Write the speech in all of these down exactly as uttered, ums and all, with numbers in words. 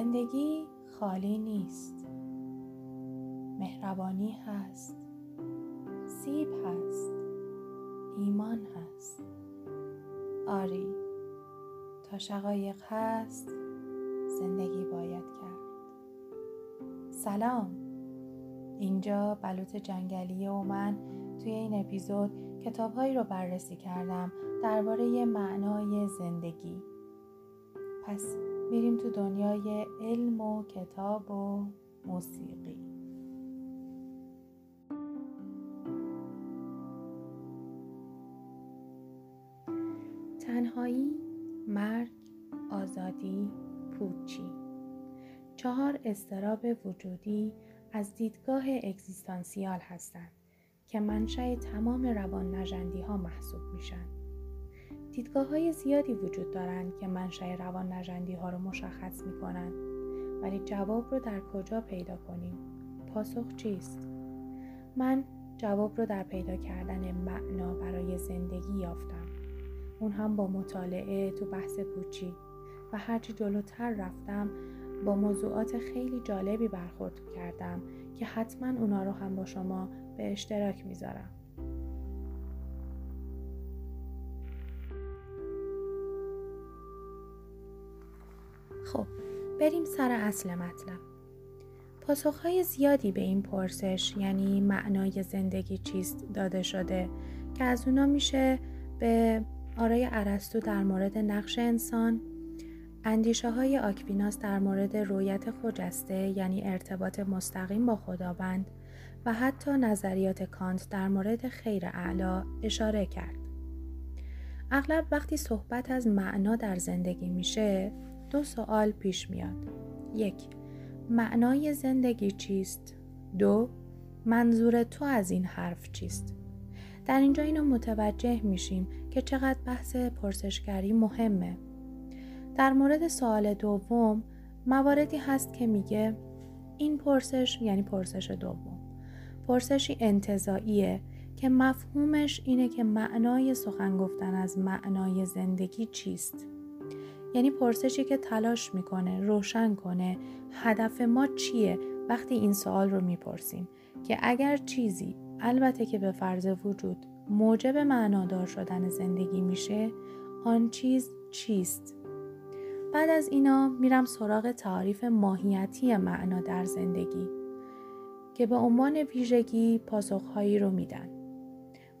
زندگی خالی نیست. مهربانی هست، سیب هست، ایمان هست. آری، تا شقایق هست، زندگی باید کرد. سلام، اینجا بلوط جنگلی و من توی این اپیزود کتاب‌هایی رو بررسی کردم درباره معنای زندگی. پس میریم تو دنیای علم و کتاب و موسیقی. تنهایی، مرگ، آزادی، پوچی. چهار اضطراب وجودی از دیدگاه اگزیستانسیال هستند که منشأ تمام روان نژندی‌ها محسوب میشن. دیدگاه‌های زیادی وجود دارند که منشأ روان نژندی‌ها رو مشخص می‌کنند، ولی جواب رو در کجا پیدا کنیم؟ پاسخ چیست؟ من جواب رو در پیدا کردن معنا برای زندگی یافتم. اون هم با مطالعه تو بحث پوچی، و هرچی جلوتر رفتم با موضوعات خیلی جالبی برخورد کردم که حتما اونا رو هم با شما به اشتراک میذارم. خب بریم سر اصل مطلب. پاسخهای زیادی به این پرسش، یعنی معنای زندگی چیست، داده شده که از اونا میشه به آرای ارسطو در مورد نقش انسان، اندیشه های آکویناس در مورد رؤیت خجسته یعنی ارتباط مستقیم با خداوند، و حتی نظریات کانت در مورد خیر اعلی اشاره کرد. اغلب وقتی صحبت از معنا در زندگی میشه، دو سوال پیش میاد. یک، معنای زندگی چیست؟ دو، منظور تو از این حرف چیست؟ در اینجا اینو متوجه میشیم که چقدر بحث پرسشگری مهمه. در مورد سوال دوم، مواردی هست که میگه این پرسش، یعنی پرسش دوم، پرسشی انتزاعیه که مفهومش اینه که معنای سخن گفتن از معنای زندگی چیست؟ یعنی پرسشی که تلاش میکنه روشن کنه هدف ما چیه وقتی این سوال رو میپرسیم، که اگر چیزی، البته که به فرض وجود، موجب معنادار شدن زندگی میشه، آن چیز چیست؟ بعد از اینا میرم سراغ تعریف ماهیتی معنا در زندگی که به عنوان ویژگی پاسخهایی رو میدن،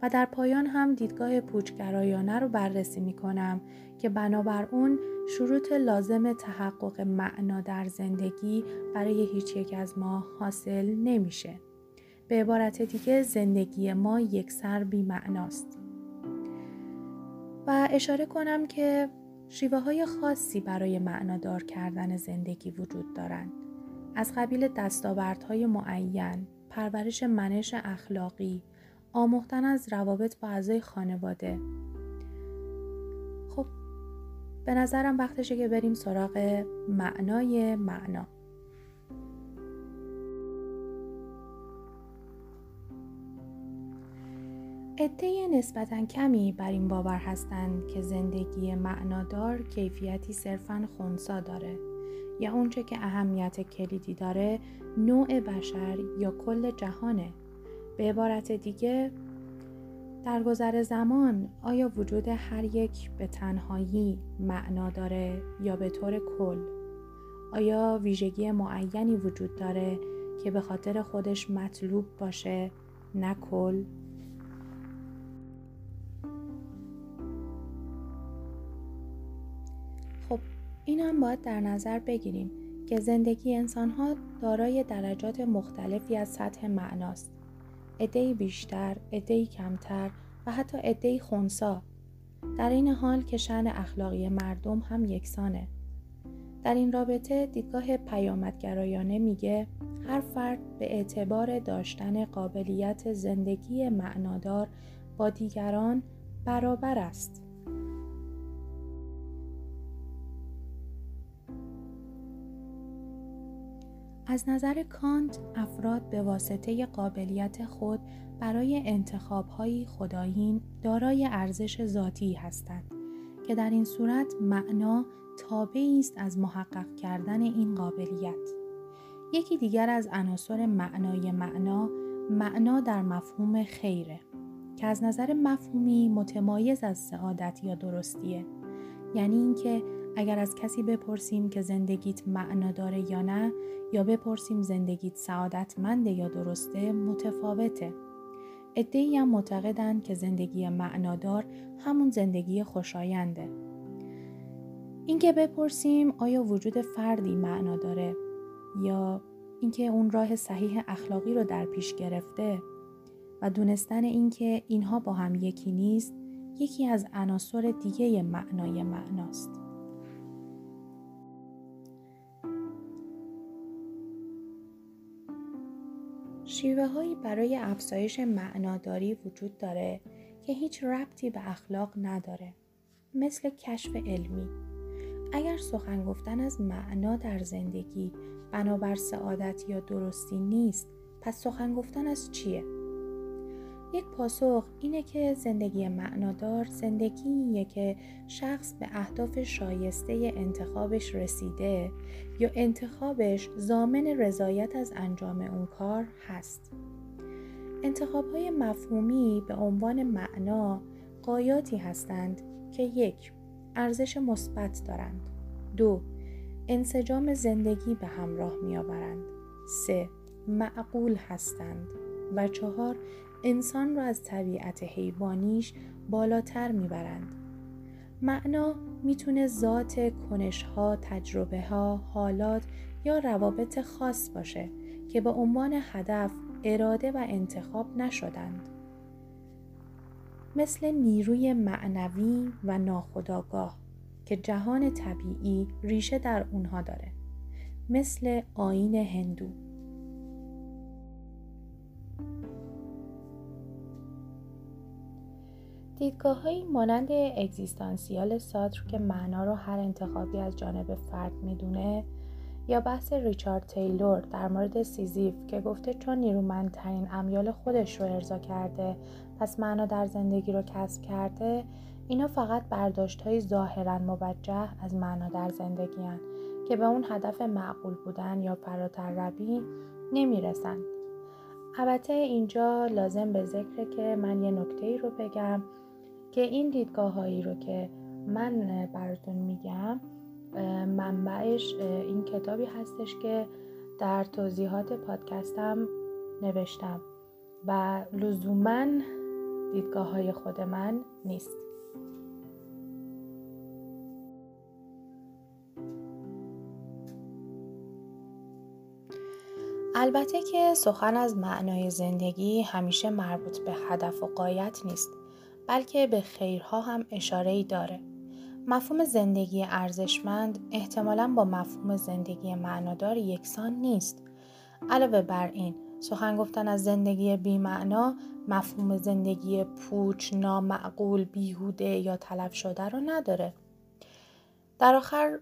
و در پایان هم دیدگاه پوچگرایانه رو بررسی میکنم که بنابر اون شروط لازم تحقق معنا در زندگی برای هیچ یک از ما حاصل نمیشه. به عبارت دیگه زندگی ما یکسر بی‌معناست. و اشاره کنم که شیوه های خاصی برای معنادار کردن زندگی وجود دارند، از قبیل دستاوردهای معین، پرورش منش اخلاقی، آموختن از روابط با اعضای خانواده. خب به نظرم وقتشه که بریم سراغ معنای معنا. عده نسبتاً کمی بر این باور هستند که زندگی معنادار کیفیتی صرفاً خنثی داره، یا اونچه که اهمیت کلیدی داره نوع بشر یا کل جهانه. به عبارت دیگه، در گذر زمان آیا وجود هر یک به تنهایی معنا داره یا به طور کل؟ آیا ویژگی معینی وجود داره که به خاطر خودش مطلوب باشه نه کل؟ این هم باید در نظر بگیریم که زندگی انسان‌ها دارای درجات مختلفی از سطح معناست. عده‌ای بیشتر، عده‌ای کمتر و حتی عده‌ای خنثی. در این حال که شأن اخلاقی مردم هم یکسانه. در این رابطه دیدگاه پیامدگرایانه میگه هر فرد به اعتبار داشتن قابلیت زندگی معنادار با دیگران برابر است. از نظر کانت، افراد به واسطه قابلیت خود برای انتخاب‌های خدایین دارای ارزش ذاتی هستند که در این صورت معنا تابعی است از محقق کردن این قابلیت. یکی دیگر از عناصر معنای معنا، معنا در مفهوم خیره که از نظر مفهومی متمایز از سعادت یا درستیه. یعنی اینکه اگر از کسی بپرسیم که زندگیت معنا داره یا نه، یا بپرسیم زندگیت سعادتمنده یا درسته، متفاوته. عده‌ای هم معتقدند که زندگی معنادار همون زندگی خوشاینده. اینکه بپرسیم آیا وجود فردی معنا داره، یا اینکه اون راه صحیح اخلاقی رو در پیش گرفته، و دونستن اینکه اینها با هم یکی نیست، یکی از عناصر دیگه معنای معناست. شیوه هایی برای افزایش معناداری وجود داره که هیچ ربطی به اخلاق نداره، مثل کشف علمی. اگر سخن گفتن از معنا در زندگی بنابر سعادت یا درستی نیست، پس سخن گفتن از چیه؟ یک پاسخ اینه که زندگی معنادار زندگیه که شخص به اهداف شایسته انتخابش رسیده یا انتخابش ضامن رضایت از انجام اون کار هست. انتخاب‌های مفهومی به عنوان معنا قایاتی هستند که یک، ارزش مثبت دارند. دو، انسجام زندگی به همراه می‌آورند. سه، معقول هستند. و چهار، انسان را از طبیعت حیوانیش بالاتر میبرند. معنا میتونه ذات کنشها، تجربه‌ها، حالات یا روابط خاص باشه که به عنوان هدف، اراده و انتخاب نشدند، مثل نیروی معنوی و ناخودآگاه که جهان طبیعی ریشه در اونها داره، مثل آیین هندو. دیدگاه‌هایی مانند اگزیستانسیال ساتر که معنا رو هر انتخابی از جانب فرد میدونه، یا بحث ریچارد تیلور در مورد سیزیف که گفته چون نیرومندترین امیال خودش رو ارضا کرده پس معنا در زندگی رو کسب کرده، اینا فقط برداشت‌های ظاهراً موجه از معنا در زندگی هن که به اون هدف معقول بودن یا فراتر روی نمیرسن. البته اینجا لازم به ذکره که من یه نکته‌ای رو بگم که این دیدگاه‌هایی رو که من براتون میگم منبعش این کتابی هستش که در توضیحات پادکستم نوشتم و لزوماً دیدگاه‌های خود من نیست. البته که سخن از معنای زندگی همیشه مربوط به هدف و غایت نیست، بلکه به خیرها هم اشاره‌ای داره. مفهوم زندگی ارزشمند احتمالاً با مفهوم زندگی معنادار یکسان نیست. علاوه بر این، سخن گفتن از زندگی بی‌معنا مفهوم زندگی پوچ، نامعقول، بیهوده یا تلف شده رو نداره. در آخر،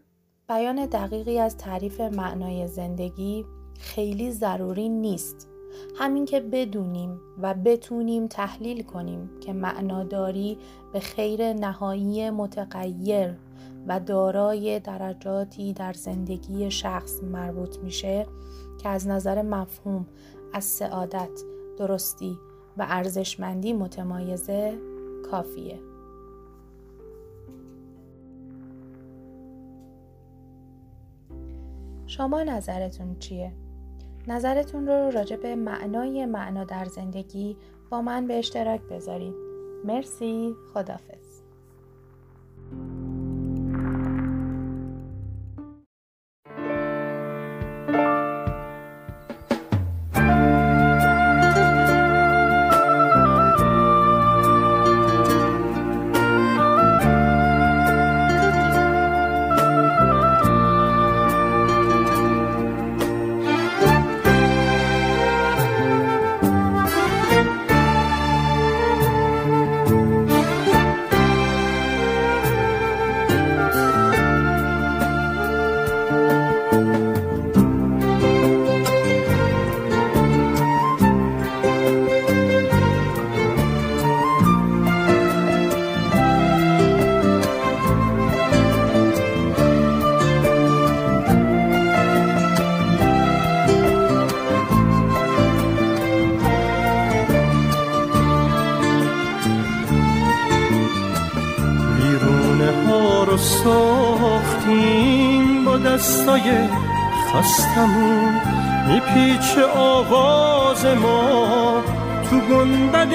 بیان دقیقی از تعریف معنای زندگی خیلی ضروری نیست. همین که بدونیم و بتونیم تحلیل کنیم که معناداری به خیر نهایی متغیر و دارای درجاتی در زندگی شخص مربوط میشه که از نظر مفهوم از سعادت، درستی و ارزشمندی متمایزه، کافیه. شما نظرتون چیه؟ نظرتون رو راجع به معنای معنا در زندگی با من به اشتراک بذارید. مرسی، خداحافظ. دستای خستمون میپیچه آواز ما تو گنبد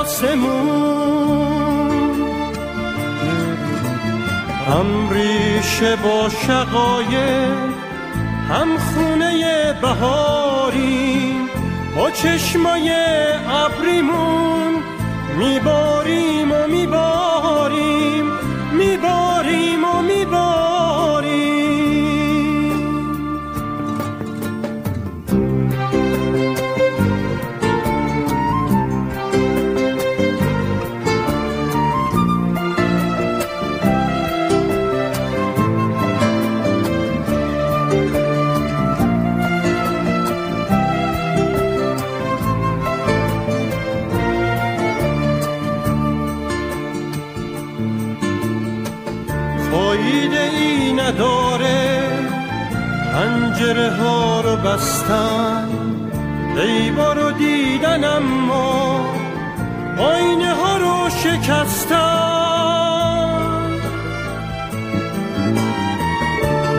آسمون. هم ریشه با شقایق، هم خونه بهاری، با چشمای ابریمون میباریم و میباریم، میباریم و میباریم. فایده‌ای نداره پنجره ها رو بستن، غیبا رو دیدن، اما آینه ها رو شکستن.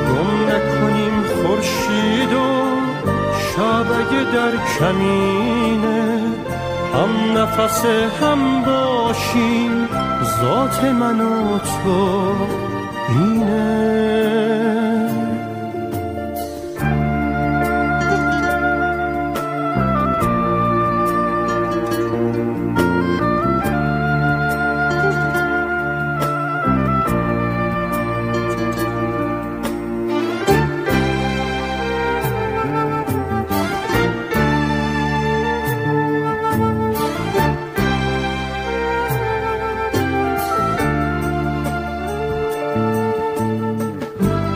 گم نکنیم خورشید و شب اگه در کمینه، هم نفس هم باشیم، ذات من و تو اینه.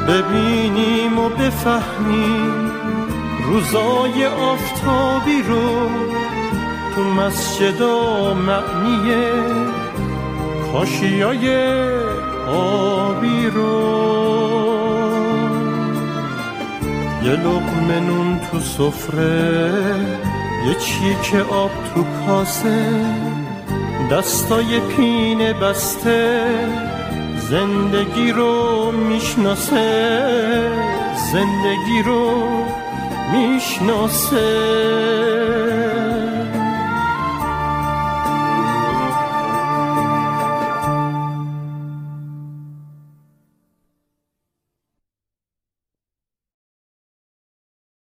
ببینیم و بفهمیم روزای آفتابی رو تو مسجدا معنی کاشیای آبی رو. یه لقمه نون تو سفره، یه چیک آب تو کاسه، دستای پینه بسته زندگی رو میشناسه، زندگی رو میشناسه.